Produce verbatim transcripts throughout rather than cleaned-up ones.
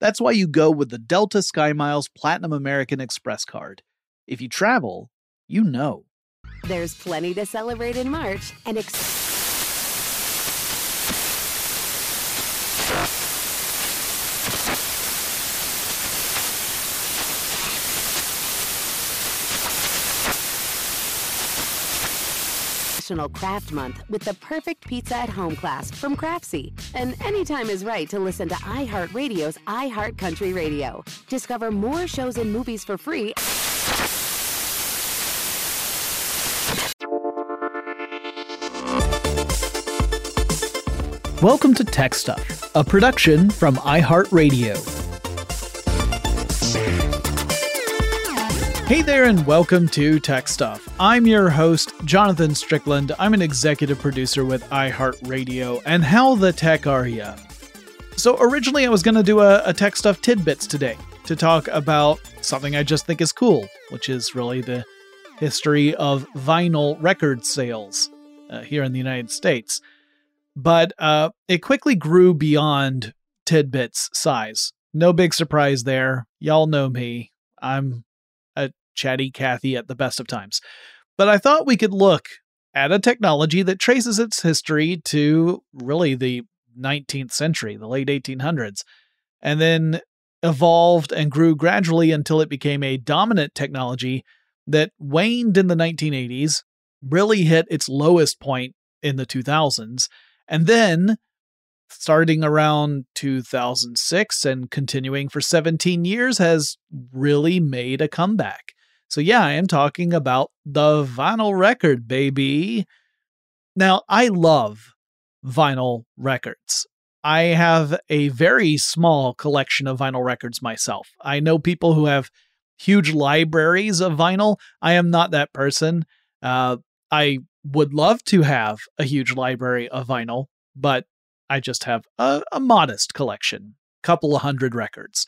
That's why you go with the Delta SkyMiles Platinum American Express card. If you travel, you know. There's plenty to celebrate in March and ex- Craft Month with the perfect pizza at home class from Craftsy. And anytime is right to listen to iHeartRadio's iHeartCountry Radio. Discover more shows and movies for free. Welcome to Tech Stuff, a production from iHeartRadio. Hey there and welcome to Tech Stuff. I'm your host, Jonathan Strickland. I'm an executive producer with iHeartRadio. And how the tech are ya? So originally I was going to do a, a Tech Stuff tidbits today to talk about something I just think is cool, which is really the history of vinyl record sales uh, here in the United States. But uh, it quickly grew beyond tidbits size. No big surprise there. Y'all know me. I'm Chatty Cathy at the best of times. But I thought we could look at a technology that traces its history to really the nineteenth century, the late eighteen hundreds, and then evolved and grew gradually until it became a dominant technology that waned in the nineteen eighties, really hit its lowest point in the two thousands, and then starting around two thousand six and continuing for seventeen years has really made a comeback. So yeah, I am talking about the vinyl record, baby. Now, I love vinyl records. I have a very small collection of vinyl records myself. I know people who have huge libraries of vinyl. I am not that person. Uh, I would love to have a huge library of vinyl, but I just have a, a modest collection, couple of hundred records.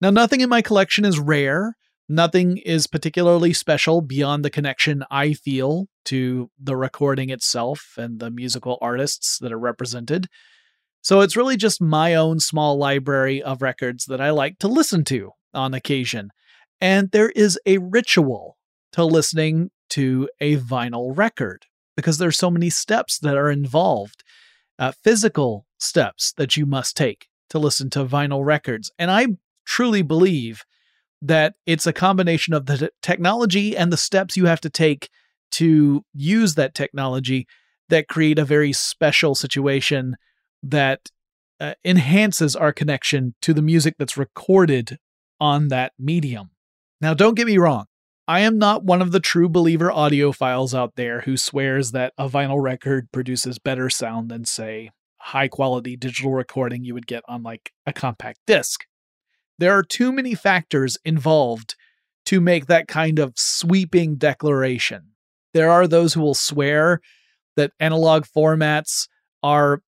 Now, nothing in my collection is rare. Nothing is particularly special beyond the connection I feel to the recording itself and the musical artists that are represented. So it's really just my own small library of records that I like to listen to on occasion. And there is a ritual to listening to a vinyl record because there's so many steps that are involved, uh, physical steps that you must take to listen to vinyl records. And I truly believe that it's a combination of the t- technology and the steps you have to take to use that technology that create a very special situation that uh, enhances our connection to the music that's recorded on that medium. Now, don't get me wrong. I am not one of the true believer audiophiles out there who swears that a vinyl record produces better sound than, say, high-quality digital recording you would get on, like, a compact disc. There are too many factors involved to make that kind of sweeping declaration. There are those who will swear that analog formats are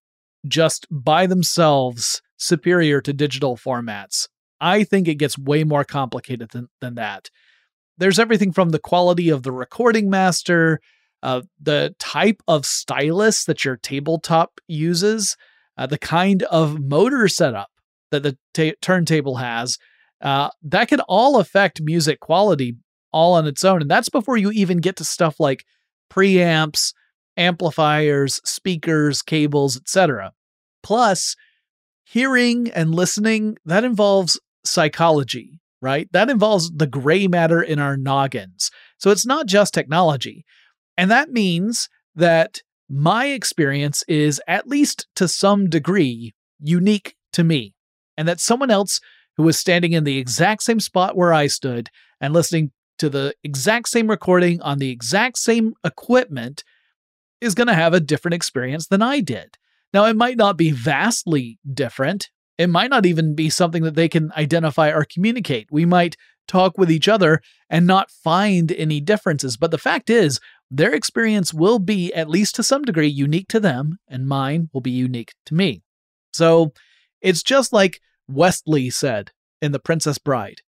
just by themselves superior to digital formats. I think it gets way more complicated than, than that. There's everything from the quality of the recording master, uh, the type of stylus that your tabletop uses, uh, the kind of motor setup that the ta- turntable has. Uh, that can all affect music quality all on its own. And that's before you even get to stuff like preamps, amplifiers, speakers, cables, et cetera. Plus, hearing and listening, that involves psychology, right? That involves the gray matter in our noggins. So it's not just technology. And that means that my experience is, at least to some degree, unique to me. And that someone else who was standing in the exact same spot where I stood and listening to the exact same recording on the exact same equipment is going to have a different experience than I did. Now, it might not be vastly different. It might not even be something that they can identify or communicate. We might talk with each other and not find any differences. But the fact is, their experience will be, at least to some degree, unique to them, and mine will be unique to me. So it's just like Westley said in The Princess Bride,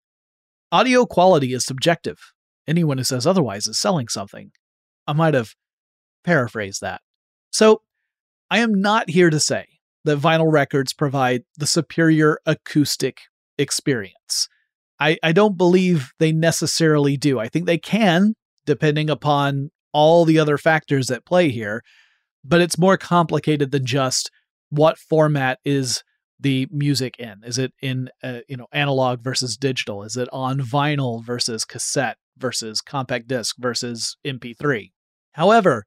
audio quality is subjective. Anyone who says otherwise is selling something. I might have paraphrased that. So I am not here to say that vinyl records provide the superior acoustic experience. I, I don't believe they necessarily do. I think they can, depending upon all the other factors at play here, but it's more complicated than just what format is the music in. Is it in uh, you know analog versus digital? Is it on vinyl versus cassette versus compact disc versus M P three? However,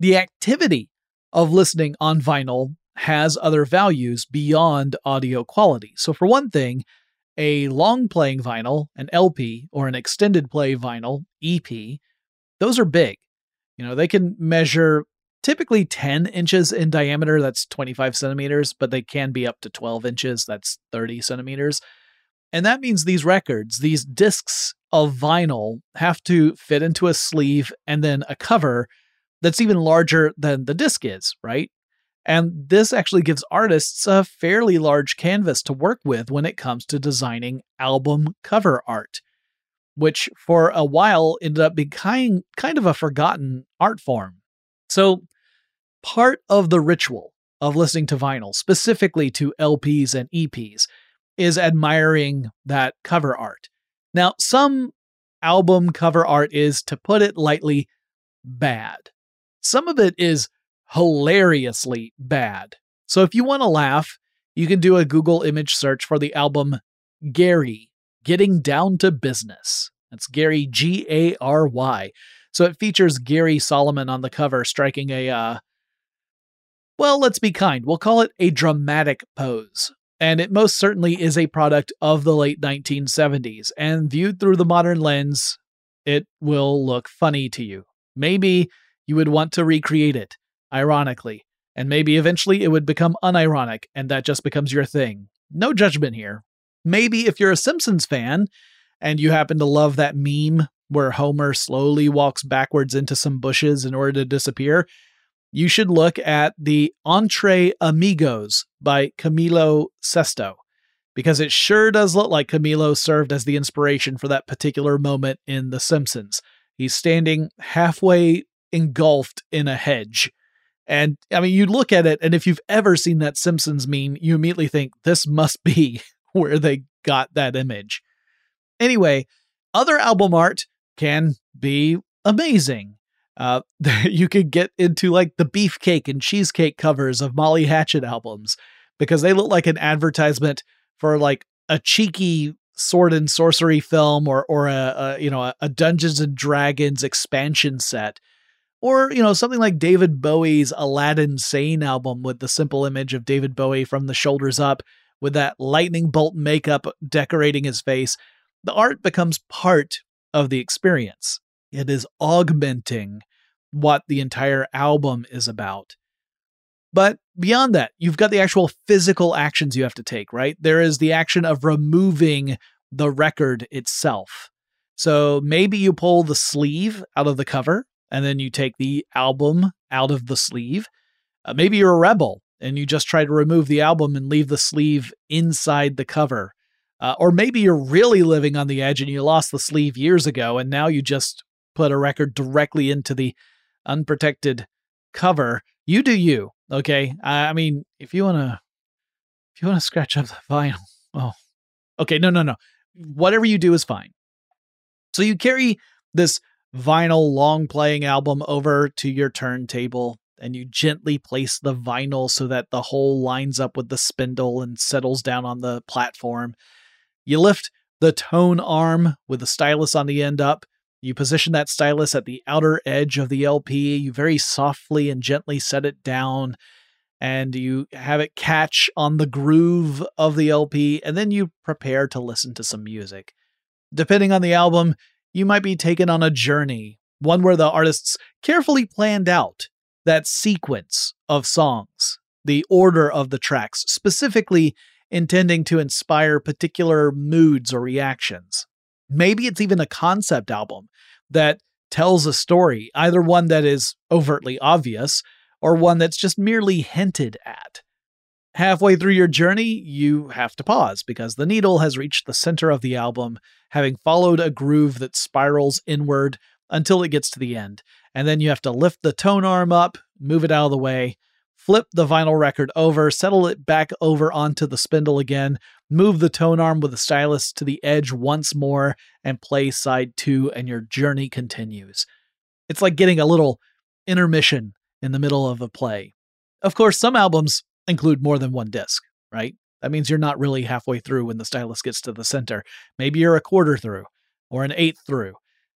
the activity of listening on vinyl has other values beyond audio quality. So for one thing, a long playing vinyl, an L P, or an extended play vinyl, E P, those are big. You know, they can measure typically ten inches in diameter, that's twenty-five centimeters, but they can be up to twelve inches, that's thirty centimeters. And that means these records, these discs of vinyl, have to fit into a sleeve and then a cover that's even larger than the disc is, right? And this actually gives artists a fairly large canvas to work with when it comes to designing album cover art, which for a while ended up becoming kind of a forgotten art form. So part of the ritual of listening to vinyl, specifically to L Ps and E Ps, is admiring that cover art. Now, some album cover art is, to put it lightly, bad. Some of it is hilariously bad. So if you want to laugh, you can do a Google image search for the album Gary, Getting Down to Business. That's Gary, G A R Y. So it features Gary Solomon on the cover striking a, uh, well, let's be kind. We'll call it a dramatic pose. And it most certainly is a product of the late nineteen seventies. And viewed through the modern lens, it will look funny to you. Maybe you would want to recreate it, ironically. And maybe eventually it would become unironic, and that just becomes your thing. No judgment here. Maybe if you're a Simpsons fan, and you happen to love that meme where Homer slowly walks backwards into some bushes in order to disappear, you should look at the Entre Amigos by Camilo Sesto, because it sure does look like Camilo served as the inspiration for that particular moment in The Simpsons. He's standing halfway engulfed in a hedge. And I mean, you look at it, and if you've ever seen that Simpsons meme, you immediately think this must be where they got that image. Anyway, other album art can be amazing. Uh, you could get into like the beefcake and cheesecake covers of Molly Hatchet albums, because they look like an advertisement for like a cheeky sword and sorcery film, or or a, a you know a Dungeons and Dragons expansion set, or you know something like David Bowie's Aladdin Sane album with the simple image of David Bowie from the shoulders up with that lightning bolt makeup decorating his face. The art becomes part of the experience. It is augmenting what the entire album is about. But beyond that, you've got the actual physical actions you have to take, right? There is the action of removing the record itself. So maybe you pull the sleeve out of the cover and then you take the album out of the sleeve. Uh, maybe you're a rebel and you just try to remove the album and leave the sleeve inside the cover. Uh, or maybe you're really living on the edge and you lost the sleeve years ago and now you just put a record directly into the unprotected cover. You do you, okay? I mean, if you want to if you want to scratch up the vinyl, oh, okay, no, no, no. Whatever you do is fine. So you carry this vinyl long-playing album over to your turntable and you gently place the vinyl so that the hole lines up with the spindle and settles down on the platform. You lift the tone arm with the stylus on the end up. You position that stylus at the outer edge of the L P. You very softly and gently set it down and you have it catch on the groove of the L P. And then you prepare to listen to some music. Depending on the album, you might be taken on a journey, one where the artists carefully planned out that sequence of songs, the order of the tracks, specifically intending to inspire particular moods or reactions. Maybe it's even a concept album that tells a story, either one that is overtly obvious or one that's just merely hinted at. Halfway through your journey, you have to pause because the needle has reached the center of the album, having followed a groove that spirals inward until it gets to the end. And then you have to lift the tone arm up, move it out of the way, flip the vinyl record over, settle it back over onto the spindle again, move the tone arm with the stylus to the edge once more, and play side two, and your journey continues. It's like getting a little intermission in the middle of a play. Of course, some albums include more than one disc, right? That means you're not really halfway through when the stylus gets to the center. Maybe you're a quarter through or an eighth through.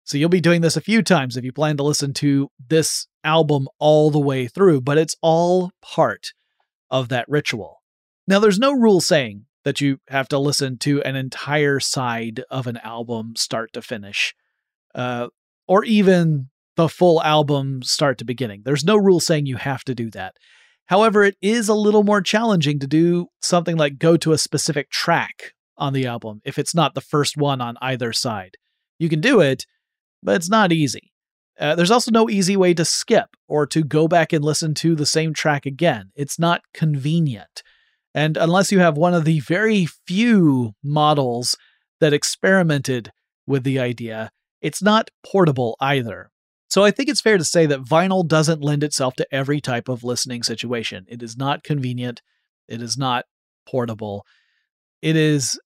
So you'll be doing this a few times if you plan to listen to this album all the way through, but it's all part of that ritual. Now, there's no rule saying that you have to listen to an entire side of an album start to finish, uh, or even the full album start to beginning. There's no rule saying you have to do that. However, it is a little more challenging to do something like go to a specific track on the album if it's not the first one on either side. You can do it, but it's not easy. Uh, there's also no easy way to skip or to go back and listen to the same track again. It's not convenient. And unless you have one of the very few models that experimented with the idea, it's not portable either. So I think it's fair to say that vinyl doesn't lend itself to every type of listening situation. It is not convenient. It is not portable. It is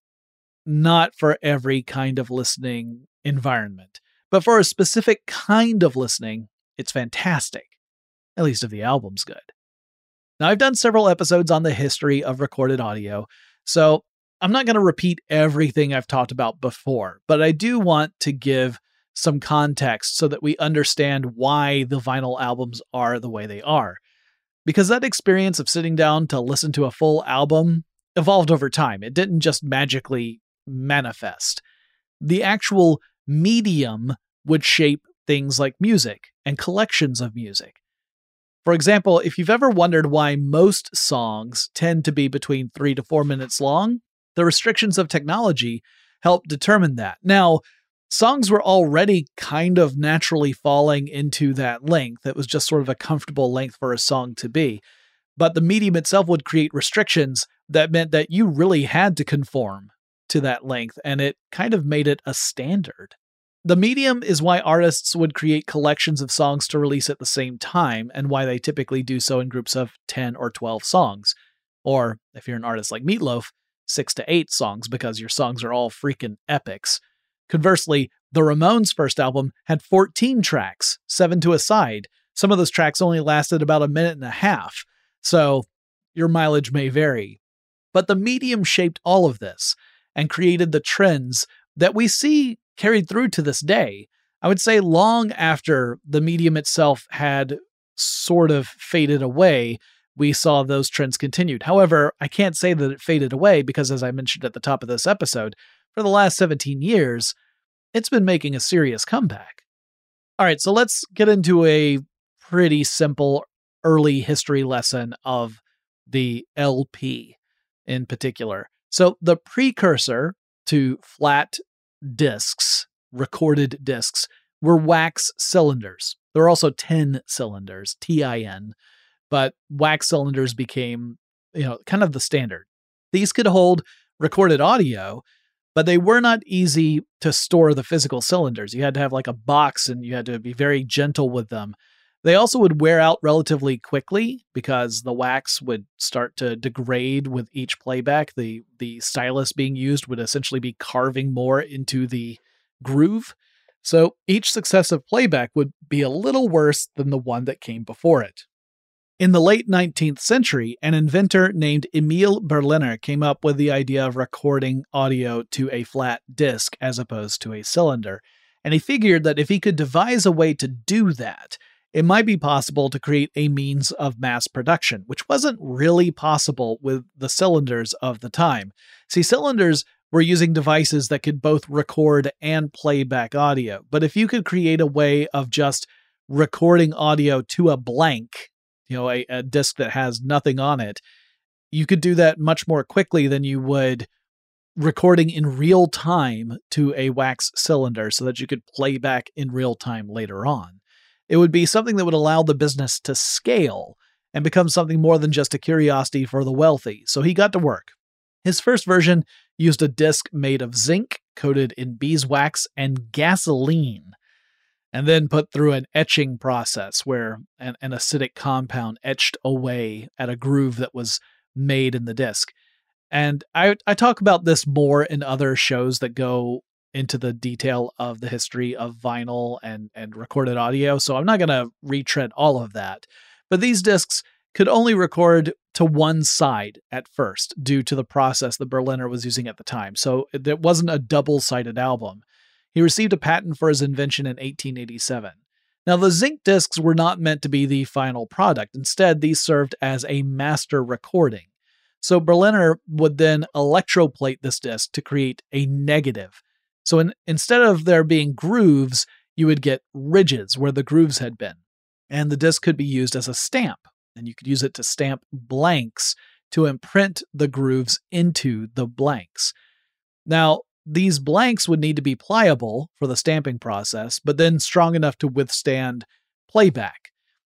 not for every kind of listening environment. But for a specific kind of listening, it's fantastic, at least if the album's good. Now, I've done several episodes on the history of recorded audio, so I'm not going to repeat everything I've talked about before, but I do want to give some context so that we understand why the vinyl albums are the way they are. Because that experience of sitting down to listen to a full album evolved over time. It didn't just magically manifest. The actual medium would shape things like music and collections of music. For example, if you've ever wondered why most songs tend to be between three to four minutes long, the restrictions of technology help determine that. Now, songs were already kind of naturally falling into that length. It was just sort of a comfortable length for a song to be. But the medium itself would create restrictions that meant that you really had to conform to that length, and it kind of made it a standard. The medium is why artists would create collections of songs to release at the same time, and why they typically do so in groups of ten or twelve songs. Or, if you're an artist like Meatloaf, six to eight songs, because your songs are all freaking epics. Conversely, The Ramones' first album had fourteen tracks, seven to a side. Some of those tracks only lasted about a minute and a half, so your mileage may vary. But the medium shaped all of this and created the trends that we see carried through to this day. I would say long after the medium itself had sort of faded away, we saw those trends continued. However, I can't say that it faded away because, as I mentioned at the top of this episode, for the last seventeen years, it's been making a serious comeback. All right, so let's get into a pretty simple early history lesson of the L P in particular. So the precursor to flat discs, recorded discs, were wax cylinders. There were also tin cylinders, T I N, but wax cylinders became, you know, kind of the standard. These could hold recorded audio, but they were not easy to store the physical cylinders. You had to have like a box and you had to be very gentle with them. They also would wear out relatively quickly because the wax would start to degrade with each playback. The, the stylus being used would essentially be carving more into the groove. So each successive playback would be a little worse than the one that came before it. In the late nineteenth century, an inventor named Emil Berliner came up with the idea of recording audio to a flat disc as opposed to a cylinder. And he figured that if he could devise a way to do that, it might be possible to create a means of mass production, which wasn't really possible with the cylinders of the time. See, cylinders were using devices that could both record and play back audio. But if you could create a way of just recording audio to a blank, you know, a, a disc that has nothing on it, you could do that much more quickly than you would recording in real time to a wax cylinder so that you could play back in real time later on. It would be something that would allow the business to scale and become something more than just a curiosity for the wealthy. So he got to work. His first version used a disc made of zinc coated in beeswax and gasoline, and then put through an etching process where an, an acidic compound etched away at a groove that was made in the disc. And I, I talk about this more in other shows that go into the detail of the history of vinyl and, and recorded audio, so I'm not going to retread all of that. But these discs could only record to one side at first due to the process that Berliner was using at the time, so it wasn't a double-sided album. He received a patent for his invention in eighteen eighty-seven. Now, the zinc discs were not meant to be the final product. Instead, these served as a master recording. So Berliner would then electroplate this disc to create a negative. So in, instead of there being grooves, you would get ridges where the grooves had been. And the disc could be used as a stamp. And you could use it to stamp blanks to imprint the grooves into the blanks. Now, these blanks would need to be pliable for the stamping process, but then strong enough to withstand playback.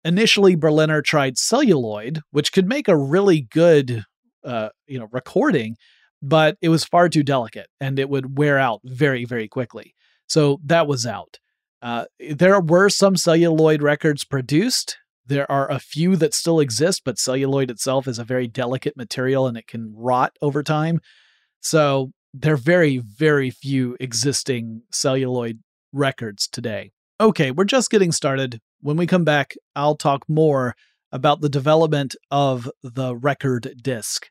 Initially, Berliner tried celluloid, which could make a really good uh, you know, recording, but it was far too delicate, and it would wear out very, very quickly. So that was out. Uh, there were some celluloid records produced. There are a few that still exist, but celluloid itself is a very delicate material, and it can rot over time. So there are very, very few existing celluloid records today. Okay, we're just getting started. When we come back, I'll talk more about the development of the record disc.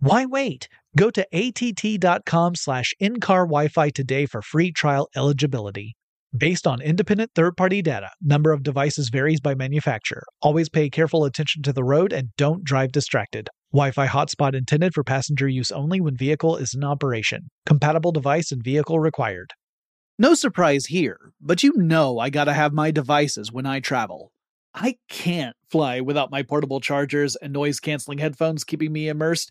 Why wait? Go to att.com slash in-car Wi-Fi today for free trial eligibility. Based on independent third-party data, number of devices varies by manufacturer. Always pay careful attention to the road and don't drive distracted. Wi-Fi hotspot intended for passenger use only when vehicle is in operation. Compatible device and vehicle required. No surprise here, but you know I gotta have my devices when I travel. I can't fly without my portable chargers and noise-canceling headphones keeping me immersed,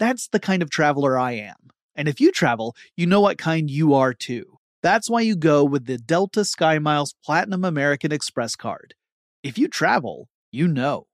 That's the kind of traveler I am. And if you travel, you know what kind you are too. That's why you go with the Delta SkyMiles Platinum American Express card. If you travel, you know.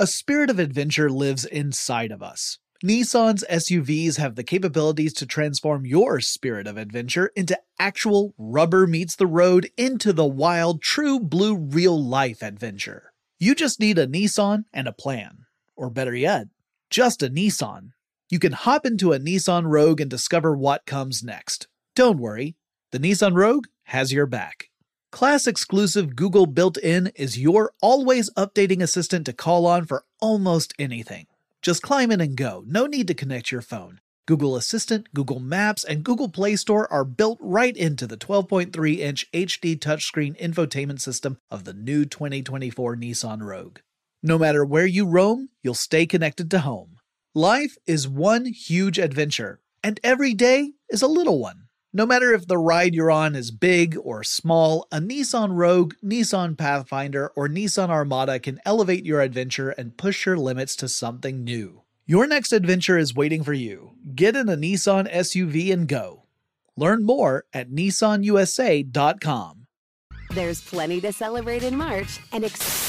A spirit of adventure lives inside of us. Nissan's S U Vs have the capabilities to transform your spirit of adventure into actual rubber meets the road into the wild, true blue real life adventure. You just need a Nissan and a plan. Or better yet, just a Nissan. You can hop into a Nissan Rogue and discover what comes next. Don't worry, the Nissan Rogue has your back. Class-exclusive Google built-in is your always-updating assistant to call on for almost anything. Just climb in and go. No need to connect your phone. Google Assistant, Google Maps, and Google Play Store are built right into the twelve point three inch H D touchscreen infotainment system of the new twenty twenty-four Nissan Rogue. No matter where you roam, you'll stay connected to home. Life is one huge adventure, and every day is a little one. No matter if the ride you're on is big or small, a Nissan Rogue, Nissan Pathfinder, or Nissan Armada can elevate your adventure and push your limits to something new. Your next adventure is waiting for you. Get in a Nissan S U V and go. Learn more at Nissan U S A dot com. There's plenty to celebrate in March and ex-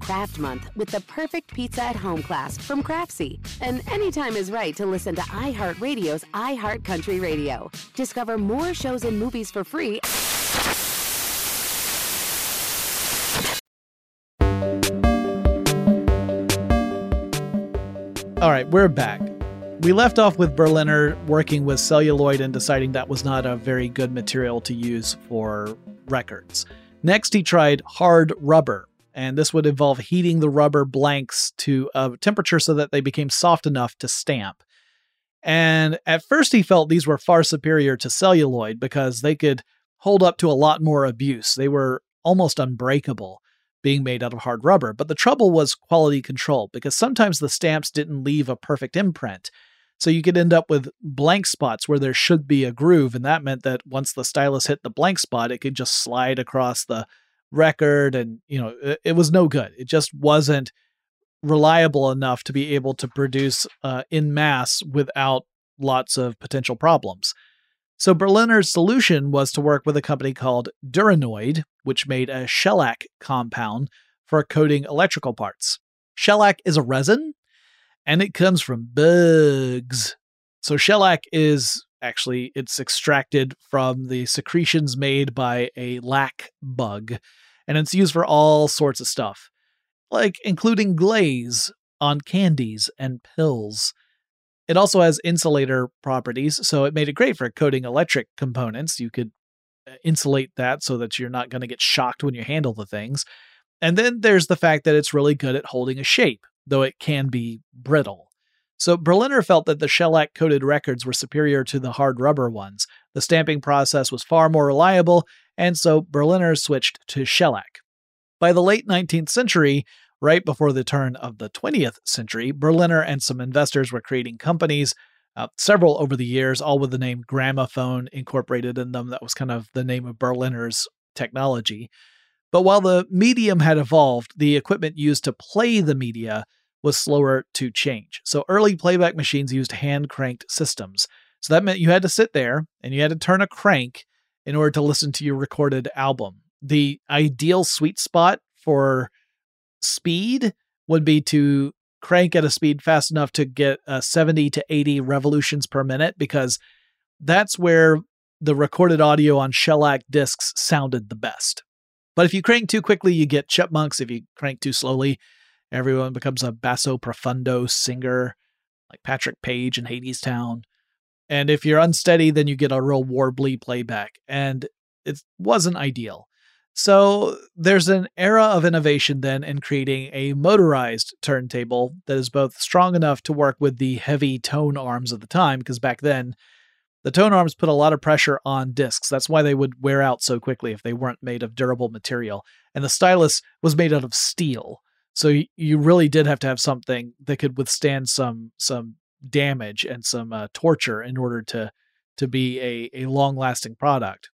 Craft Month with the perfect pizza at home class from Craftsy. And anytime is right to listen to iHeartRadio's iHeartCountry Radio. Discover more shows and movies for free. All right, we're back. We left off with Berliner working with celluloid and deciding that was not a very good material to use for records. Next, he tried hard rubber. And this would involve heating the rubber blanks to a temperature so that they became soft enough to stamp. And at first he felt these were far superior to celluloid because they could hold up to a lot more abuse. They were almost unbreakable being made out of hard rubber. But the trouble was quality control because sometimes the stamps didn't leave a perfect imprint. So you could end up with blank spots where there should be a groove. And that meant that once the stylus hit the blank spot, it could just slide across the record, and you know it, it was no good. It just wasn't reliable enough to be able to produce uh, in mass without lots of potential problems. So Berliner's solution was to work with a company called Duranoid, which made a shellac compound for coating electrical parts. Shellac is a resin, and it comes from bugs. So shellac is actually, it's extracted from the secretions made by a lac bug, and it's used for all sorts of stuff, like including glaze on candies and pills. It also has insulator properties, so it made it great for coating electric components. You could insulate that so that you're not going to get shocked when you handle the things. And then there's the fact that it's really good at holding a shape, though it can be brittle. So Berliner felt that the shellac-coated records were superior to the hard rubber ones. The stamping process was far more reliable, and so Berliner switched to shellac. By the late nineteenth century, right before the turn of the twentieth century, Berliner and some investors were creating companies, uh, several over the years, all with the name Gramophone incorporated in them. That was kind of the name of Berliner's technology. But while the medium had evolved, the equipment used to play the media was slower to change. So early playback machines used hand-cranked systems. So that meant you had to sit there and you had to turn a crank in order to listen to your recorded album. The ideal sweet spot for speed would be to crank at a speed fast enough to get uh, seventy to eighty revolutions per minute, because that's where the recorded audio on shellac discs sounded the best. But if you crank too quickly, you get chipmunks. If you crank too slowly, everyone becomes a basso profundo singer like Patrick Page in Hadestown. And if you're unsteady, then you get a real warbly playback. And it wasn't ideal. So there's an era of innovation then in creating a motorized turntable that is both strong enough to work with the heavy tone arms of the time, because back then the tone arms put a lot of pressure on discs. That's why they would wear out so quickly if they weren't made of durable material. And the stylus was made out of steel. So you really did have to have something that could withstand some some damage and some uh, torture in order to to be a, a long-lasting product.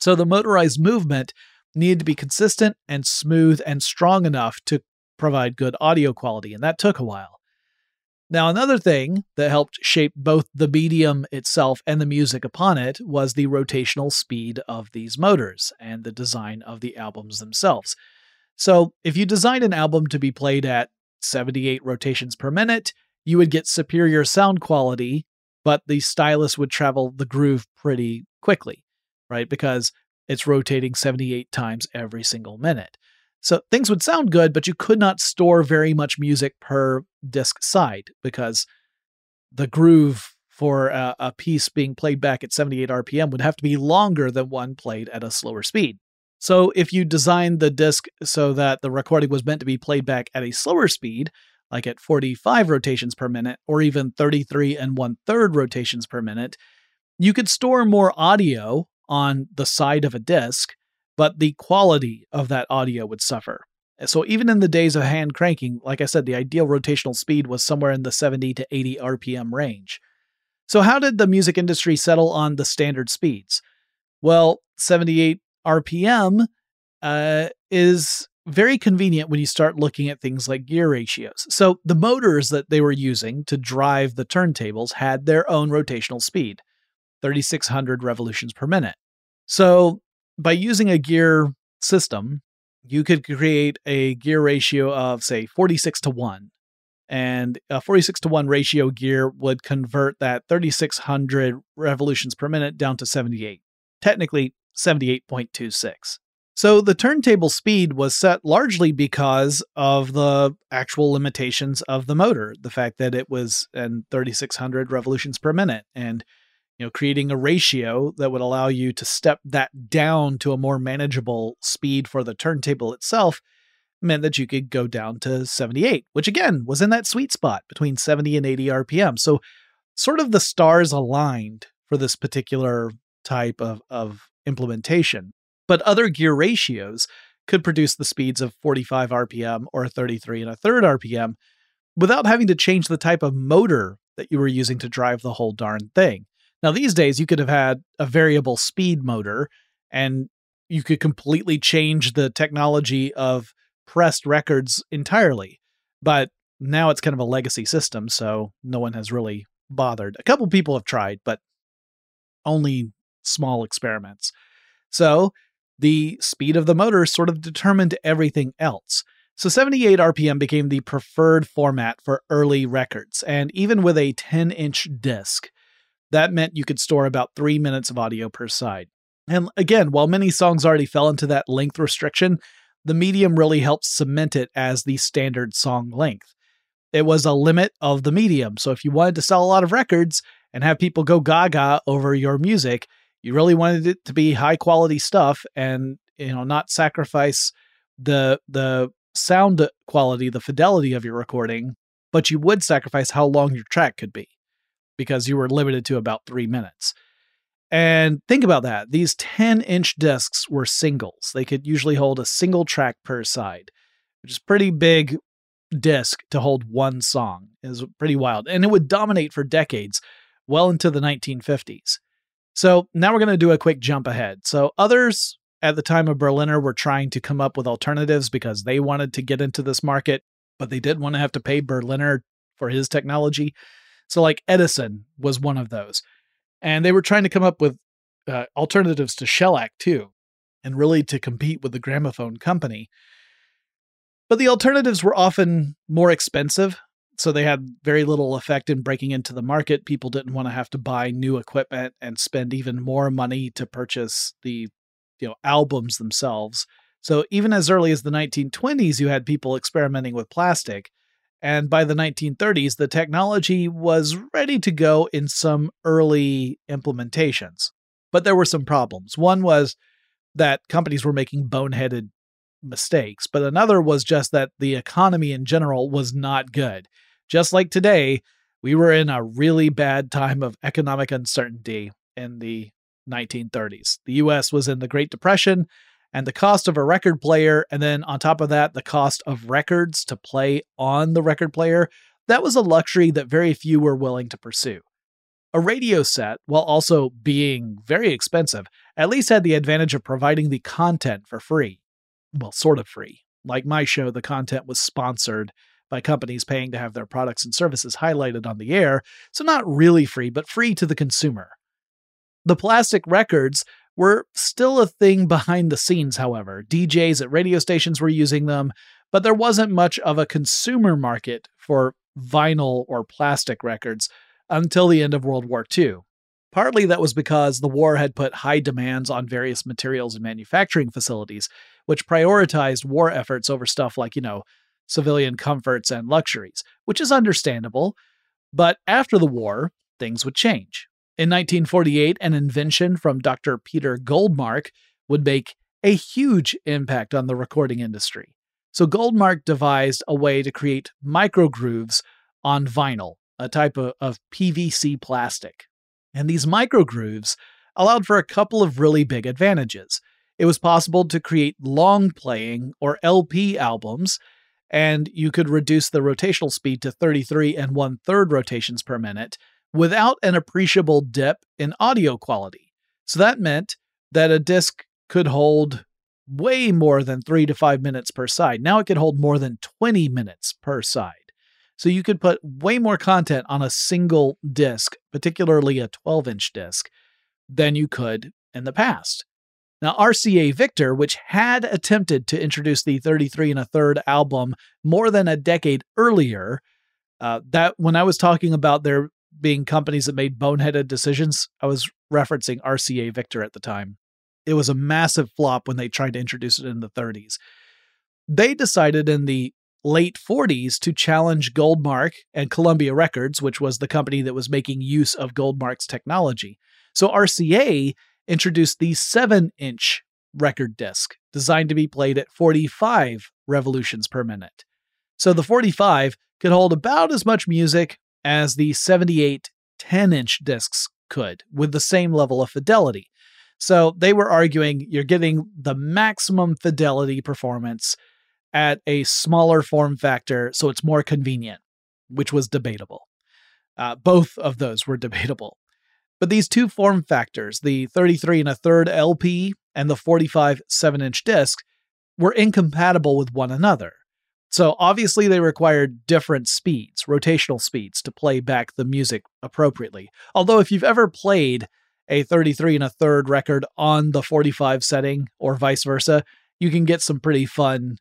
So the motorized movement needed to be consistent and smooth and strong enough to provide good audio quality, and that took a while. Now, another thing that helped shape both the medium itself and the music upon it was the rotational speed of these motors and the design of the albums themselves. So if you designed an album to be played at seventy-eight rotations per minute, you would get superior sound quality, but the stylus would travel the groove pretty quickly, right? Because it's rotating seventy-eight times every single minute. So things would sound good, but you could not store very much music per disc side because the groove for a, a piece being played back at seventy-eight R P M would have to be longer than one played at a slower speed. So if you designed the disc so that the recording was meant to be played back at a slower speed, like at forty-five rotations per minute, or even thirty-three and one-third rotations per minute, you could store more audio on the side of a disc, but the quality of that audio would suffer. So even in the days of hand cranking, like I said, the ideal rotational speed was somewhere in the seventy to eighty R P M range. So how did the music industry settle on the standard speeds? Well, seventy-eight R P M uh, is very convenient when you start looking at things like gear ratios. So the motors that they were using to drive the turntables had their own rotational speed, thirty-six hundred revolutions per minute. So by using a gear system, you could create a gear ratio of, say, forty-six to one. And a forty-six to one ratio gear would convert that thirty-six hundred revolutions per minute down to seventy-eight. Technically, seventy-eight point two six. So the turntable speed was set largely because of the actual limitations of the motor, the fact that it was in thirty-six hundred revolutions per minute, and you know, creating a ratio that would allow you to step that down to a more manageable speed for the turntable itself meant that you could go down to seventy-eight, which again was in that sweet spot between seventy and eighty R P M. So sort of the stars aligned for this particular type of, of implementation. But other gear ratios could produce the speeds of forty-five R P M or thirty-three and a third R P M without having to change the type of motor that you were using to drive the whole darn thing. Now, these days, you could have had a variable speed motor, and you could completely change the technology of pressed records entirely. But now it's kind of a legacy system, so no one has really bothered. A couple people have tried, but only small experiments. So the speed of the motor sort of determined everything else. So seventy-eight R P M became the preferred format for early records, and even with a ten-inch disc, that meant you could store about three minutes of audio per side. And again, while many songs already fell into that length restriction, the medium really helped cement it as the standard song length. It was a limit of the medium, so if you wanted to sell a lot of records and have people go gaga over your music, you really wanted it to be high-quality stuff and, you know, not sacrifice the the sound quality, the fidelity of your recording, but you would sacrifice how long your track could be, because you were limited to about three minutes. And think about that. These ten-inch discs were singles. They could usually hold a single track per side, which is a pretty big disc to hold one song. It was pretty wild. And it would dominate for decades, well into the nineteen fifties. So now we're going to do a quick jump ahead. So others at the time of Berliner were trying to come up with alternatives because they wanted to get into this market, but they didn't want to have to pay Berliner for his technology. So like Edison was one of those. And they were trying to come up with uh, alternatives to shellac too, and really to compete with the Gramophone company. But the alternatives were often more expensive, so they had very little effect in breaking into the market. People didn't want to have to buy new equipment and spend even more money to purchase the, you know, albums themselves. So even as early as the nineteen twenties, you had people experimenting with plastic. And by the nineteen thirties, the technology was ready to go in some early implementations. But there were some problems. One was that companies were making boneheaded mistakes, but another was just that the economy in general was not good. Just like today, we were in a really bad time of economic uncertainty in the nineteen thirties. The U S was in the Great Depression, and the cost of a record player, and then on top of that, the cost of records to play on the record player, that was a luxury that very few were willing to pursue. A radio set, while also being very expensive, at least had the advantage of providing the content for free. Well, sort of free. Like my show, the content was sponsored by companies paying to have their products and services highlighted on the air, so not really free, but free to the consumer. The plastic records were still a thing behind the scenes, however. D Js at radio stations were using them, but there wasn't much of a consumer market for vinyl or plastic records until the end of World War Two. Partly that was because the war had put high demands on various materials and manufacturing facilities, which prioritized war efforts over stuff like, you know, civilian comforts and luxuries, which is understandable. But after the war, things would change. In nineteen forty-eight, an invention from Doctor Peter Goldmark would make a huge impact on the recording industry. So Goldmark devised a way to create microgrooves on vinyl, a type of, of P V C plastic. And these microgrooves allowed for a couple of really big advantages. It was possible to create long-playing, or L P, albums, and you could reduce the rotational speed to thirty-three and one-third rotations per minute without an appreciable dip in audio quality. So that meant that a disc could hold way more than three to five minutes per side. Now it could hold more than twenty minutes per side. So you could put way more content on a single disc, particularly a twelve-inch disc, than you could in the past. Now, R C A Victor, which had attempted to introduce the thirty-three and a third album more than a decade earlier, uh, that when I was talking about there being companies that made boneheaded decisions, I was referencing R C A Victor at the time. It was a massive flop when they tried to introduce it in the thirties. They decided in the late forties to challenge Goldmark and Columbia Records, which was the company that was making use of Goldmark's technology. So R C A introduced the seven-inch record disc, designed to be played at forty-five revolutions per minute. So the forty-five could hold about as much music as the seventy-eight ten-inch discs could, with the same level of fidelity. So they were arguing you're getting the maximum fidelity performance at a smaller form factor, so it's more convenient, which was debatable. Uh, both of those were debatable. But these two form factors, the thirty-three and a third L P and the forty-five seven-inch disc, were incompatible with one another. So obviously they required different speeds, rotational speeds, to play back the music appropriately. Although if you've ever played a thirty-three and a third record on the forty-five setting or vice versa, you can get some pretty fun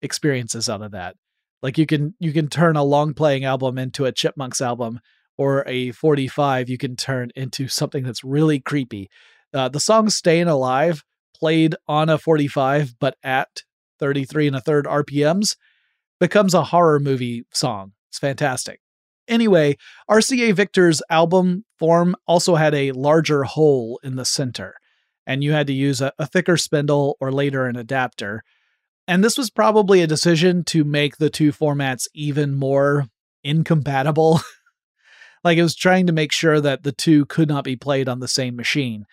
experiences out of that. Like you can you can turn a long playing album into a Chipmunks album, or a forty-five you can turn into something that's really creepy. Uh, the song Stayin' Alive, played on a forty-five, but at thirty-three and a third R P Ms, becomes a horror movie song. It's fantastic. Anyway, R C A Victor's album form also had a larger hole in the center, and you had to use a, a thicker spindle or later an adapter. And this was probably a decision to make the two formats even more incompatible. Like it was trying to make sure that the two could not be played on the same machine.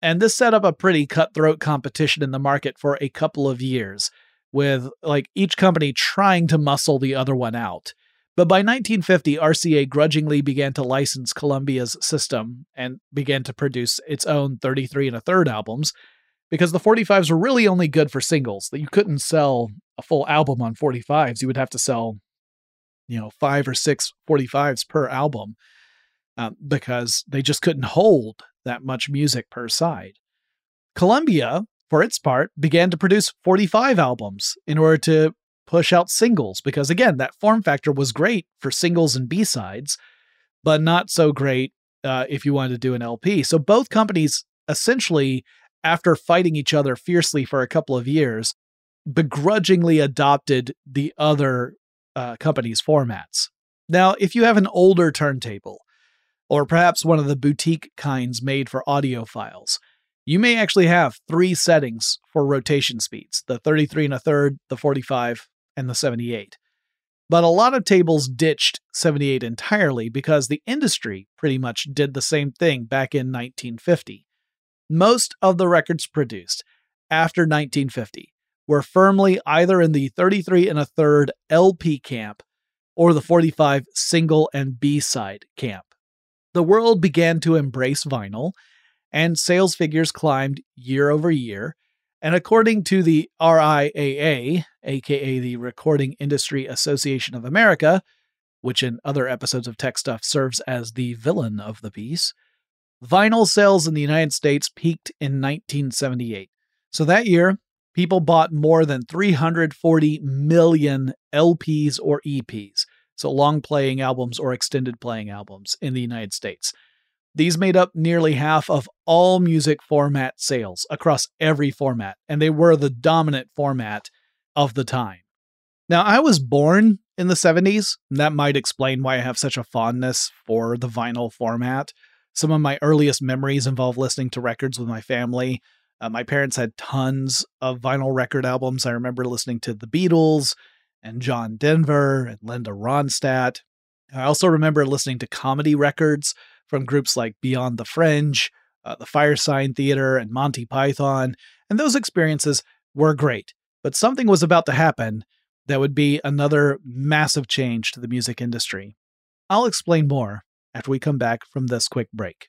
And this set up a pretty cutthroat competition in the market for a couple of years, with like each company trying to muscle the other one out. But by nineteen fifty, R C A grudgingly began to license Columbia's system and began to produce its own thirty-three and a third albums, because the forty-fives were really only good for singles. That you couldn't sell a full album on forty-fives. You would have to sell, you know, five or six forty-fives per album uh, because they just couldn't hold that much music per side. Columbia, for its part, began to produce forty-five albums in order to push out singles because, again, that form factor was great for singles and B-sides, but not so great uh, if you wanted to do an L P. So both companies essentially, after fighting each other fiercely for a couple of years, begrudgingly adopted the other Uh, companies' formats. Now, if you have an older turntable, or perhaps one of the boutique kinds made for audiophiles, you may actually have three settings for rotation speeds, the thirty-three and a third, the forty-five, and the seventy-eight. But a lot of tables ditched seventy-eight entirely because the industry pretty much did the same thing back in nineteen fifty. Most of the records produced after nineteen fifty were firmly either in the thirty-three and a third L P camp or the forty-five single and B-side camp. The world began to embrace vinyl, and sales figures climbed year over year. And according to the R I A A, aka the Recording Industry Association of America, which in other episodes of Tech Stuff serves as the villain of the piece, vinyl sales in the United States peaked in nineteen seventy-eight. So that year, people bought more than three hundred forty million L Ps or E Ps, so long-playing albums or extended-playing albums in the United States. These made up nearly half of all music format sales across every format, and they were the dominant format of the time. Now, I was born in the seventies, and that might explain why I have such a fondness for the vinyl format. Some of my earliest memories involve listening to records with my family. Uh, my parents had tons of vinyl record albums. I remember listening to The Beatles and John Denver and Linda Ronstadt. I also remember listening to comedy records from groups like Beyond the Fringe, uh, the Firesign Theater, and Monty Python, and those experiences were great. But something was about to happen that would be another massive change to the music industry. I'll explain more after we come back from this quick break.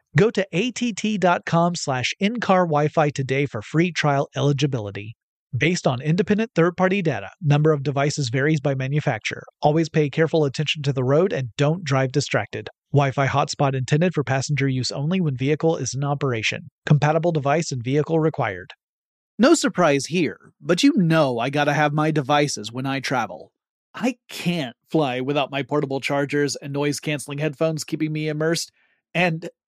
Go to att.com slash in-car Wi-Fi today for free trial eligibility. Based on independent third-party data, number of devices varies by manufacturer. Always pay careful attention to the road and don't drive distracted. Wi-Fi hotspot intended for passenger use only when vehicle is in operation. Compatible device and vehicle required. No surprise here, but you know I gotta have my devices when I travel. I can't fly without my portable chargers and noise-canceling headphones keeping me immersed, and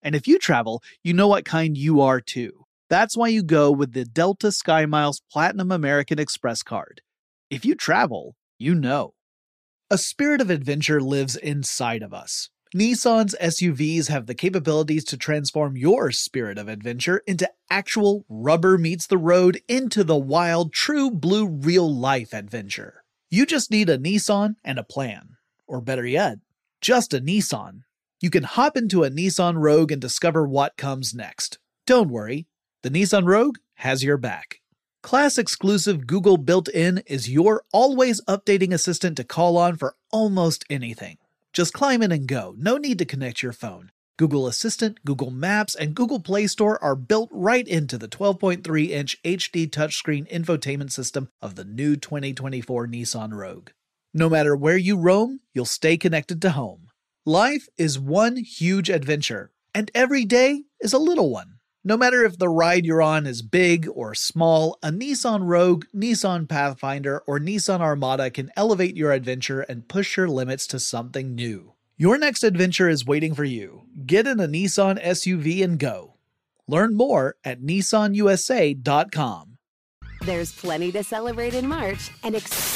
And if you travel, you know what kind you are too. That's why you go with the Delta SkyMiles Platinum American Express card. If you travel, you know. A spirit of adventure lives inside of us. Nissan's S U Vs have the capabilities to transform your spirit of adventure into actual rubber meets the road into the wild, true blue real life adventure. You just need a Nissan and a plan. Or better yet, just a Nissan. You can hop into a Nissan Rogue and discover what comes next. Don't worry. The Nissan Rogue has your back. Class-exclusive Google built-in is your always-updating assistant to call on for almost anything. Just climb in and go. No need to connect your phone. Google Assistant, Google Maps, and Google Play Store are built right into the twelve point three inch H D touchscreen infotainment system of the new twenty twenty-four Nissan Rogue. No matter where you roam, you'll stay connected to home. Life is one huge adventure, and every day is a little one. No matter if the ride you're on is big or small, a Nissan Rogue, Nissan Pathfinder, or Nissan Armada can elevate your adventure and push your limits to something new. Your next adventure is waiting for you. Get in a Nissan S U V and go. Learn more at Nissan U S A dot com. There's plenty to celebrate in March and ex-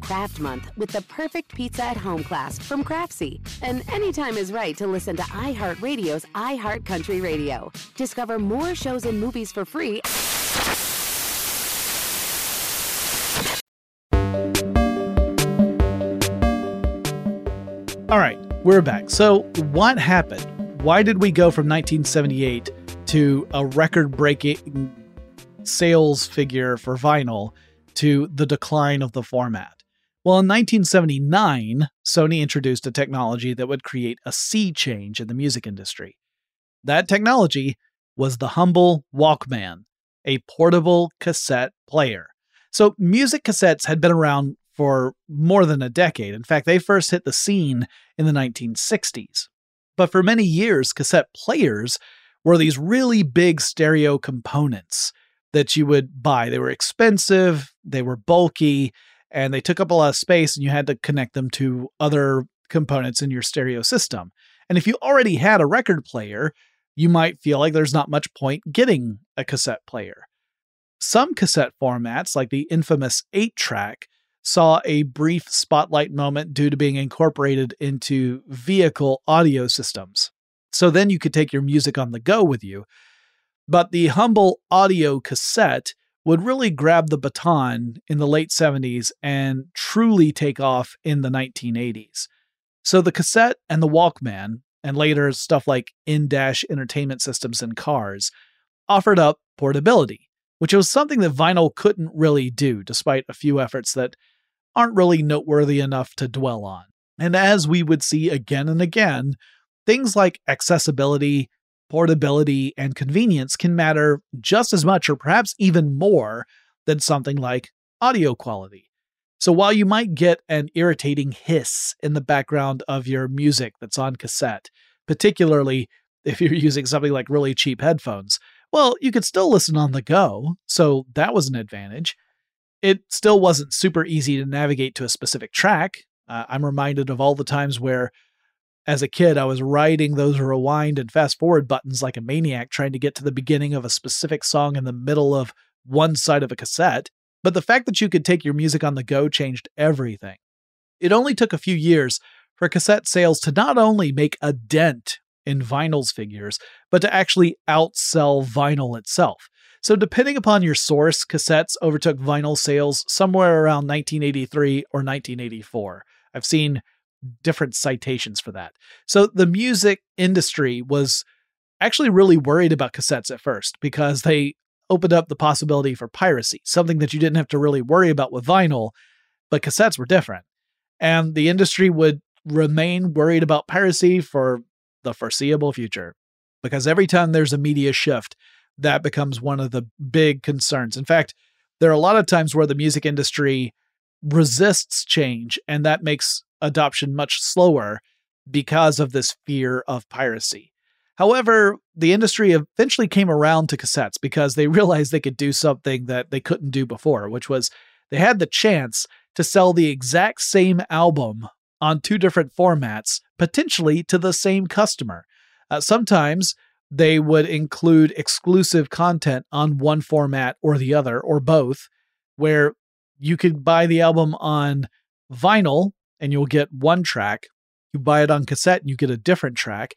Craft Month with the perfect pizza at home class from Craftsy. And anytime is right to listen to iHeartRadio's iHeartCountry Radio. Discover more shows and movies for free. All right, we're back. So what happened? Why did we go from nineteen seventy-eight to a record-breaking sales figure for vinyl to the decline of the format? Well, in nineteen seventy-nine, Sony introduced a technology that would create a sea change in the music industry. That technology was the humble Walkman, a portable cassette player. So music cassettes had been around for more than a decade. In fact, they first hit the scene in the nineteen sixties. But for many years, cassette players were these really big stereo components that you would buy. They were expensive, they were bulky, and they took up a lot of space, and you had to connect them to other components in your stereo system. And if you already had a record player, you might feel like there's not much point getting a cassette player. Some cassette formats, like the infamous eight track, saw a brief spotlight moment due to being incorporated into vehicle audio systems. So then you could take your music on the go with you. But the humble audio cassette would really grab the baton in the late seventies and truly take off in the nineteen eighties. So the cassette and the Walkman, and later stuff like in-dash entertainment systems in cars, offered up portability, which was something that vinyl couldn't really do, despite a few efforts that aren't really noteworthy enough to dwell on. And as we would see again and again, things like accessibility, portability, and convenience can matter just as much or perhaps even more than something like audio quality. So while you might get an irritating hiss in the background of your music that's on cassette, particularly if you're using something like really cheap headphones, well, you could still listen on the go, so that was an advantage. It still wasn't super easy to navigate to a specific track. Uh, I'm reminded of all the times where, as a kid, I was riding those rewind and fast forward buttons like a maniac trying to get to the beginning of a specific song in the middle of one side of a cassette. But the fact that you could take your music on the go changed everything. It only took a few years for cassette sales to not only make a dent in vinyl's figures, but to actually outsell vinyl itself. So depending upon your source, cassettes overtook vinyl sales somewhere around nineteen eighty-three or nineteen eighty-four. I've seen different citations for that. So the music industry was actually really worried about cassettes at first because they opened up the possibility for piracy, something that you didn't have to really worry about with vinyl, but cassettes were different. And the industry would remain worried about piracy for the foreseeable future, because every time there's a media shift, that becomes one of the big concerns. In fact, there are a lot of times where the music industry resists change, and that makes adoption much slower because of this fear of piracy. However, the industry eventually came around to cassettes because they realized they could do something that they couldn't do before, which was they had the chance to sell the exact same album on two different formats, potentially to the same customer. Uh, sometimes they would include exclusive content on one format or the other, or both, where you could buy the album on vinyl and you'll get one track. You buy it on cassette and you get a different track.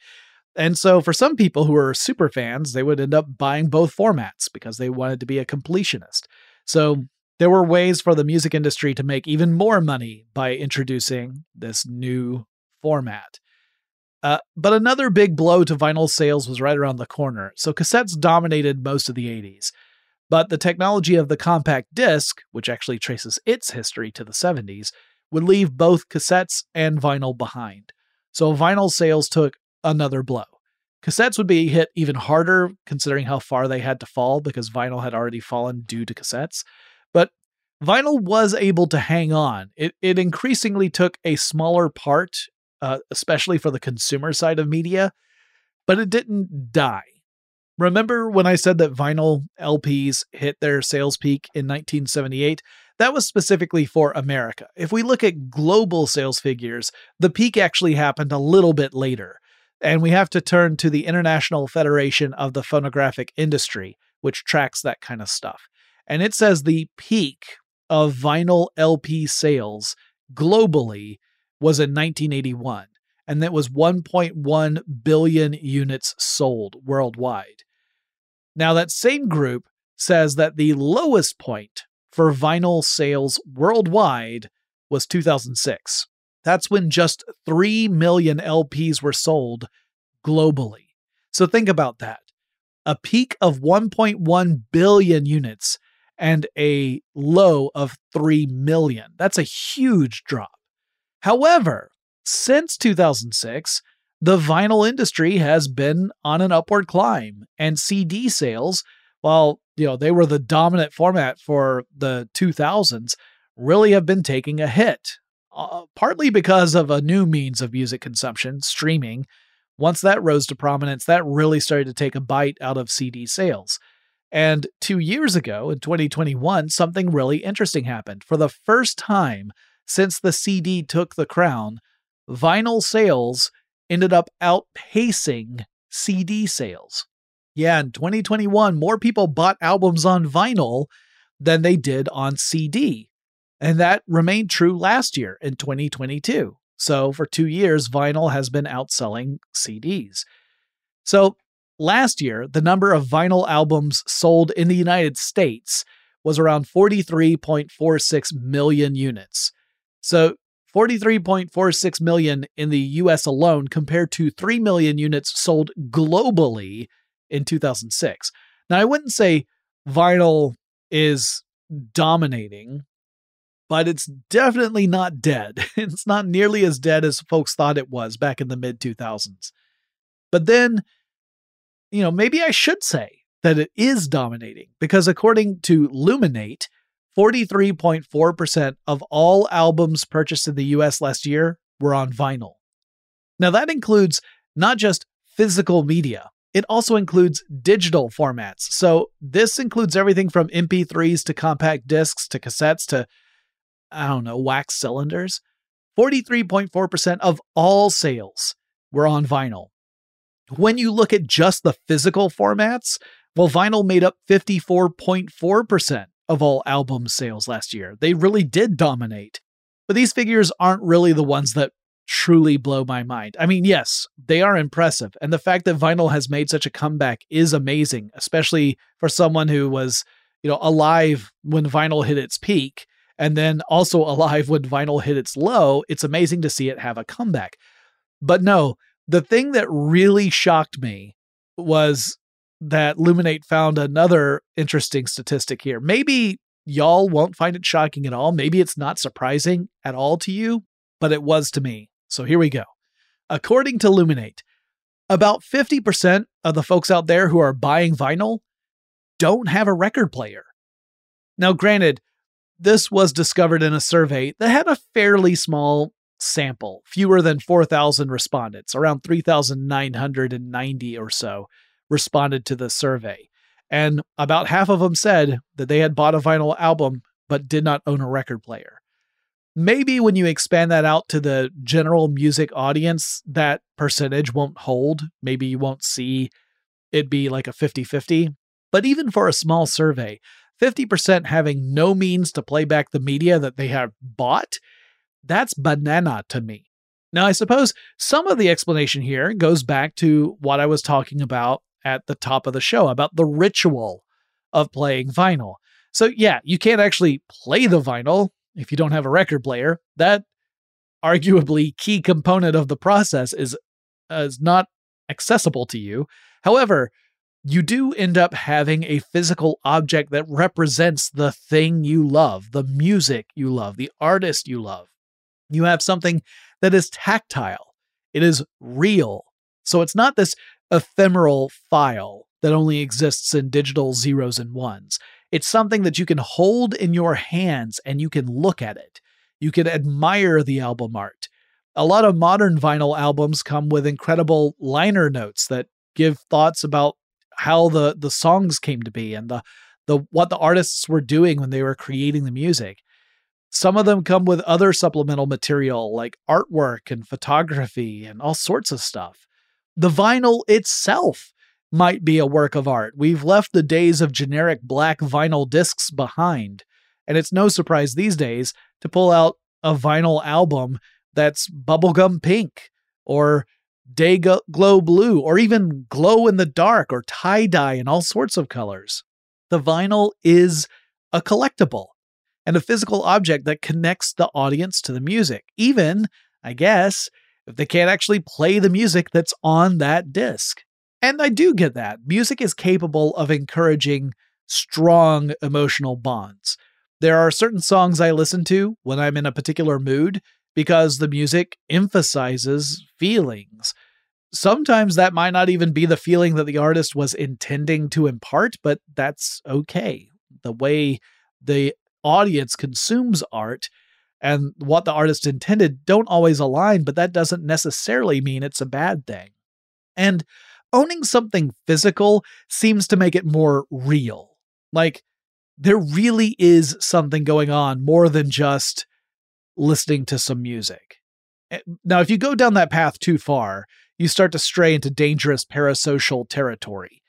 And so for some people who are super fans, they would end up buying both formats because they wanted to be a completionist. So there were ways for the music industry to make even more money by introducing this new format. Uh, but another big blow to vinyl sales was right around the corner. So cassettes dominated most of the eighties. But the technology of the compact disc, which actually traces its history to the seventies, would leave both cassettes and vinyl behind. So vinyl sales took another blow. Cassettes would be hit even harder considering how far they had to fall because vinyl had already fallen due to cassettes. But vinyl was able to hang on. It, it increasingly took a smaller part, uh, especially for the consumer side of media, but it didn't die. Remember when I said that vinyl L Ps hit their sales peak in nineteen seventy-eight? That was specifically for America. If we look at global sales figures, the peak actually happened a little bit later. And we have to turn to the International Federation of the Phonographic Industry, which tracks that kind of stuff. And it says the peak of vinyl L P sales globally was in nineteen eighty-one, and that was one point one billion units sold worldwide. Now, that same group says that the lowest point for vinyl sales worldwide was two thousand six. That's when just three million L Ps were sold globally. So think about that. A peak of one point one billion units and a low of three million. That's a huge drop. However, since two thousand six, The vinyl industry has been on an upward climb, and C D sales, while you know they were the dominant format for the two thousands, really have been taking a hit, uh, partly because of a new means of music consumption, streaming. Once that rose to prominence, that really started to take a bite out of C D sales. And two years ago, in twenty twenty-one, something really interesting happened. For the first time since the C D took the crown, vinyl sales ended up outpacing C D sales. Yeah, in twenty twenty-one, more people bought albums on vinyl than they did on C D. And that remained true last year in twenty twenty-two. So for two years, vinyl has been outselling C Ds. So last year, the number of vinyl albums sold in the United States was around forty-three point four six million units. So forty-three point four six million in the U S alone compared to three million units sold globally in two thousand six. Now, I wouldn't say vinyl is dominating, but it's definitely not dead. It's not nearly as dead as folks thought it was back in the mid two thousands. But then, you know, maybe I should say that it is dominating, because according to Luminate, forty-three point four percent of all albums purchased in the U S last year were on vinyl. Now, that includes not just physical media. It also includes digital formats. So this includes everything from M P threes to compact discs to cassettes to, I don't know, wax cylinders. forty-three point four percent of all sales were on vinyl. When you look at just the physical formats, well, vinyl made up fifty-four point four percent of all album sales last year. They really did dominate. But these figures aren't really the ones that truly blow my mind. I mean, yes, they are impressive. And the fact that vinyl has made such a comeback is amazing, especially for someone who was, you know, alive when vinyl hit its peak, and then also alive when vinyl hit its low. It's amazing to see it have a comeback. But no, the thing that really shocked me was that Luminate found another interesting statistic here. Maybe y'all won't find it shocking at all. Maybe it's not surprising at all to you, but it was to me. So here we go. According to Luminate, about fifty percent of the folks out there who are buying vinyl don't have a record player. Now, granted, this was discovered in a survey that had a fairly small sample, fewer than four thousand respondents, around three thousand nine hundred ninety or so responded to the survey. And about half of them said that they had bought a vinyl album but did not own a record player. Maybe when you expand that out to the general music audience, that percentage won't hold. Maybe you won't see it be like a fifty-fifty. But even for a small survey, fifty percent having no means to play back the media that they have bought, that's banana to me. Now, I suppose some of the explanation here goes back to what I was talking about at the top of the show, about the ritual of playing vinyl. So yeah, you can't actually play the vinyl if you don't have a record player. That arguably key component of the process is, uh, is not accessible to you. However, you do end up having a physical object that represents the thing you love, the music you love, the artist you love. You have something that is tactile. It is real. So it's not this ephemeral file that only exists in digital zeros and ones. It's something that you can hold in your hands and you can look at it. You can admire the album art. A lot of modern vinyl albums come with incredible liner notes that give thoughts about how the, the songs came to be and the, the what the artists were doing when they were creating the music. Some of them come with other supplemental material like artwork and photography and all sorts of stuff. The vinyl itself might be a work of art. We've left the days of generic black vinyl discs behind, and it's no surprise these days to pull out a vinyl album that's bubblegum pink or day go- glow blue or even glow in the dark or tie-dye in all sorts of colors. The vinyl is a collectible and a physical object that connects the audience to the music, even, I guess, if they can't actually play the music that's on that disc. And I do get that. Music is capable of encouraging strong emotional bonds. There are certain songs I listen to when I'm in a particular mood because the music emphasizes feelings. sometimes that might not even be the feeling that the artist was intending to impart, but that's okay. The way the audience consumes art and what the artist intended don't always align, but that doesn't necessarily mean it's a bad thing. And owning something physical seems to make it more real. Like, there really is something going on more than just listening to some music. Now, if you go down that path too far, you start to stray into dangerous parasocial territory.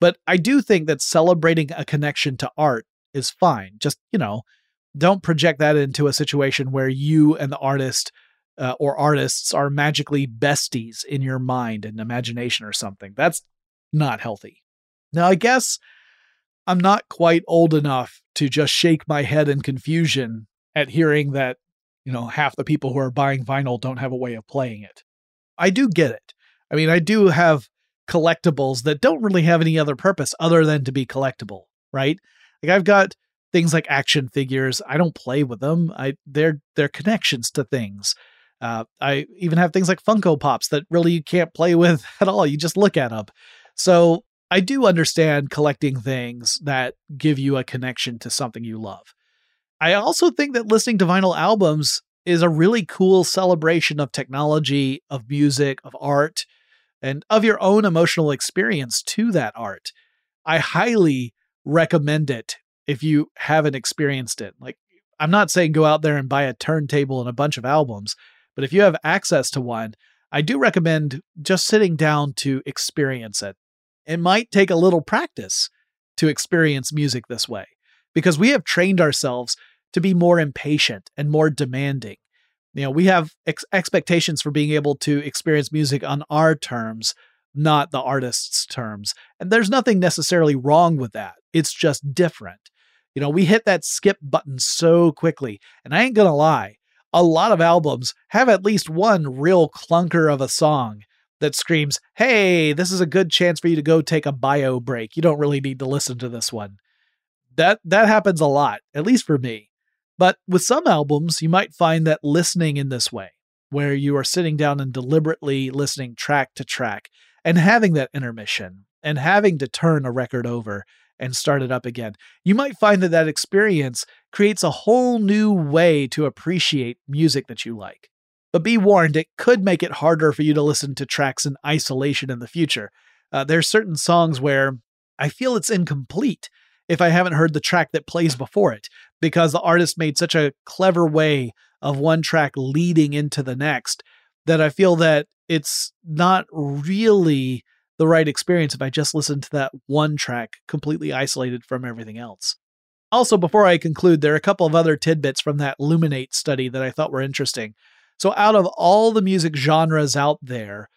But I do think that celebrating a connection to art is fine. Just, you know, don't project that into a situation where you and the artist uh, or artists are magically besties in your mind and imagination or something. That's not healthy. Now, I guess I'm not quite old enough to just shake my head in confusion at hearing that, you know, half the people who are buying vinyl don't have a way of playing it. I do get it. I mean, I do have collectibles that don't really have any other purpose other than to be collectible, right? Like, I've got things like action figures. I don't play with them. I they're they're connections to things. Uh, I even have things like Funko Pops that really you can't play with at all. You just look at them. So I do understand collecting things that give you a connection to something you love. I also think that listening to vinyl albums is a really cool celebration of technology, of music, of art, and of your own emotional experience to that art. I highly recommend it if you haven't experienced it. Like, I'm not saying go out there and buy a turntable and a bunch of albums, but if you have access to one, I do recommend just sitting down to experience it. It might take a little practice to experience music this way, because we have trained ourselves to be more impatient and more demanding. You know, we have ex- expectations for being able to experience music on our terms, not the artist's terms. And there's nothing necessarily wrong with that. It's just different. You know, we hit that skip button so quickly. And I ain't gonna lie, a lot of albums have at least one real clunker of a song that screams, hey, this is a good chance for you to go take a bio break. You don't really need to listen to this one. That that happens a lot, at least for me. But with some albums, you might find that listening in this way, where you are sitting down and deliberately listening track to track and having that intermission and having to turn a record over and start it up again, you might find that that experience creates a whole new way to appreciate music that you like. But be warned, it could make it harder for you to listen to tracks in isolation in the future. Uh, there are certain songs where I feel it's incomplete if I haven't heard the track that plays before it, because the artist made such a clever way of one track leading into the next that I feel that it's not really the right experience if I just listen to that one track completely isolated from everything else. Also, before I conclude, there are a couple of other tidbits from that Luminate study that I thought were interesting. So out of all the music genres out there,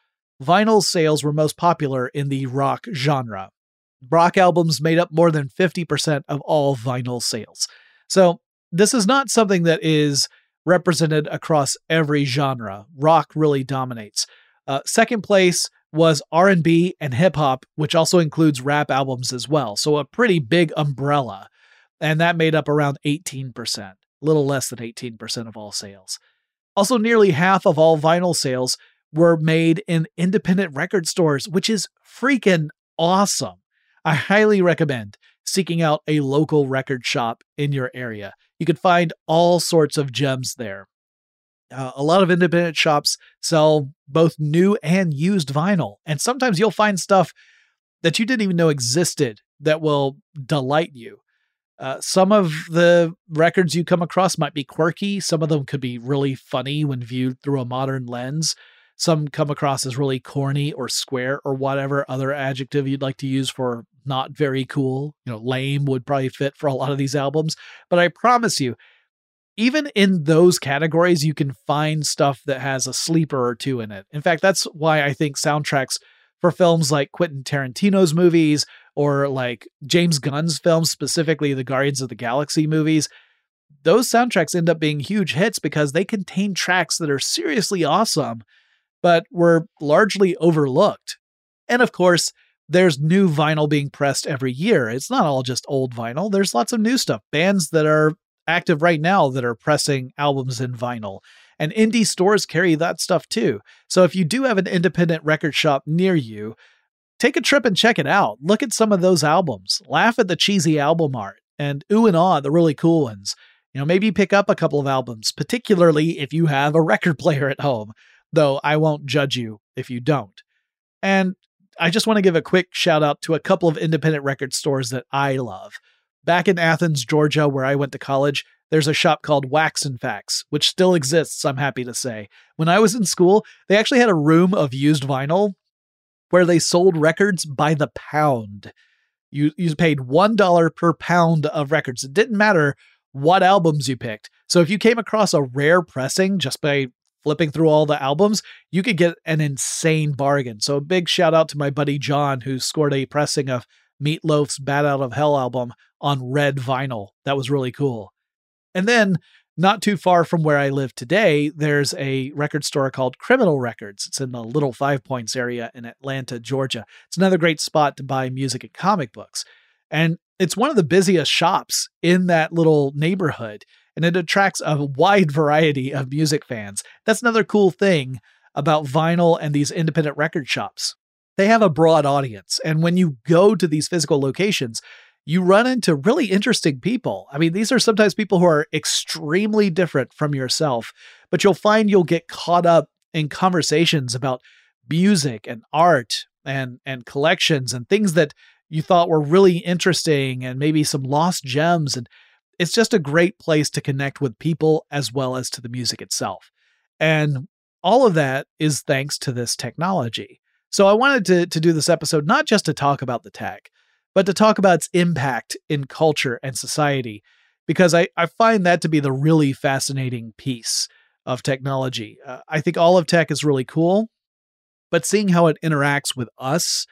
vinyl sales were most popular in the rock genre. Rock albums made up more than fifty percent of all vinyl sales. So this is not something that is represented across every genre. Rock really dominates. Uh, second place was R and B and hip hop, which also includes rap albums as well. So a pretty big umbrella. And that made up around eighteen percent, a little less than eighteen percent of all sales. Also, nearly half of all vinyl sales were made in independent record stores, which is freaking awesome. I highly recommend seeking out a local record shop in your area. You can find all sorts of gems there. Uh, a lot of independent shops sell both new and used vinyl, and sometimes you'll find stuff that you didn't even know existed that will delight you. Uh, some of the records you come across might be quirky. Some of them could be really funny when viewed through a modern lens. Some come across as really corny or square or whatever other adjective you'd like to use for not very cool. You know, lame would probably fit for a lot of these albums. But I promise you, even in those categories, you can find stuff that has a sleeper or two in it. In fact, that's why I think soundtracks for films like Quentin Tarantino's movies or like James Gunn's films, specifically the Guardians of the Galaxy movies, those soundtracks end up being huge hits because they contain tracks that are seriously awesome, but were largely overlooked. And of course, there's new vinyl being pressed every year. It's not all just old vinyl. There's lots of new stuff. Bands that are active right now that are pressing albums in vinyl. And indie stores carry that stuff too. So if you do have an independent record shop near you, take a trip and check it out. Look at some of those albums. Laugh at the cheesy album art and ooh and ah, the really cool ones. You know, maybe pick up a couple of albums, particularly if you have a record player at home, though I won't judge you if you don't. And I just want to give a quick shout out to a couple of independent record stores that I love. Back in Athens, Georgia, where I went to college, there's a shop called Wax and Facts, which still exists, I'm happy to say. When I was in school, they actually had a room of used vinyl where they sold records by the pound. You, you paid one dollar per pound of records. It didn't matter what albums you picked. So if you came across a rare pressing just by flipping through all the albums, you could get an insane bargain. So a big shout out to my buddy John, who scored a pressing of Meatloaf's Bat Out of Hell album on red vinyl. That was really cool. And then not too far from where I live today, there's a record store called Criminal Records. It's in the Little Five Points area in Atlanta, Georgia. It's another great spot to buy music and comic books. And it's one of the busiest shops in that little neighborhood, and it attracts a wide variety of music fans. That's another cool thing about vinyl and these independent record shops. They have a broad audience, and when you go to these physical locations, you run into really interesting people. I mean, these are sometimes people who are extremely different from yourself, but you'll find you'll get caught up in conversations about music and art and, and collections and things that you thought were really interesting and maybe some lost gems. And it's just a great place to connect with people as well as to the music itself. And all of that is thanks to this technology. So I wanted to, to do this episode, not just to talk about the tech, but to talk about its impact in culture and society, because I, I find that to be the really fascinating piece of technology. Uh, I think all of tech is really cool, but seeing how it interacts with us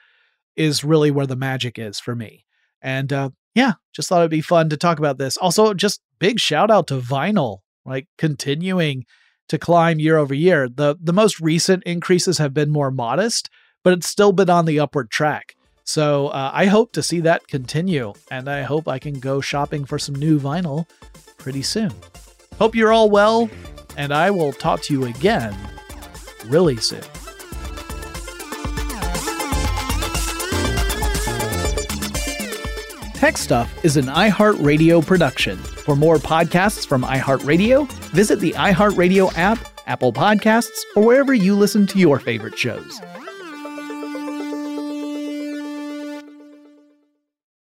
is really where the magic is for me. And uh, yeah, just thought it'd be fun to talk about this. Also, just big shout out to vinyl, like continuing to climb year over year. The, the most recent increases have been more modest, but it's still been on the upward track. So uh, I hope to see that continue, and I hope I can go shopping for some new vinyl pretty soon. Hope you're all well, and I will talk to you again really soon. Tech Stuff is an iHeartRadio production. For more podcasts from iHeartRadio, visit the iHeartRadio app, Apple Podcasts, or wherever you listen to your favorite shows.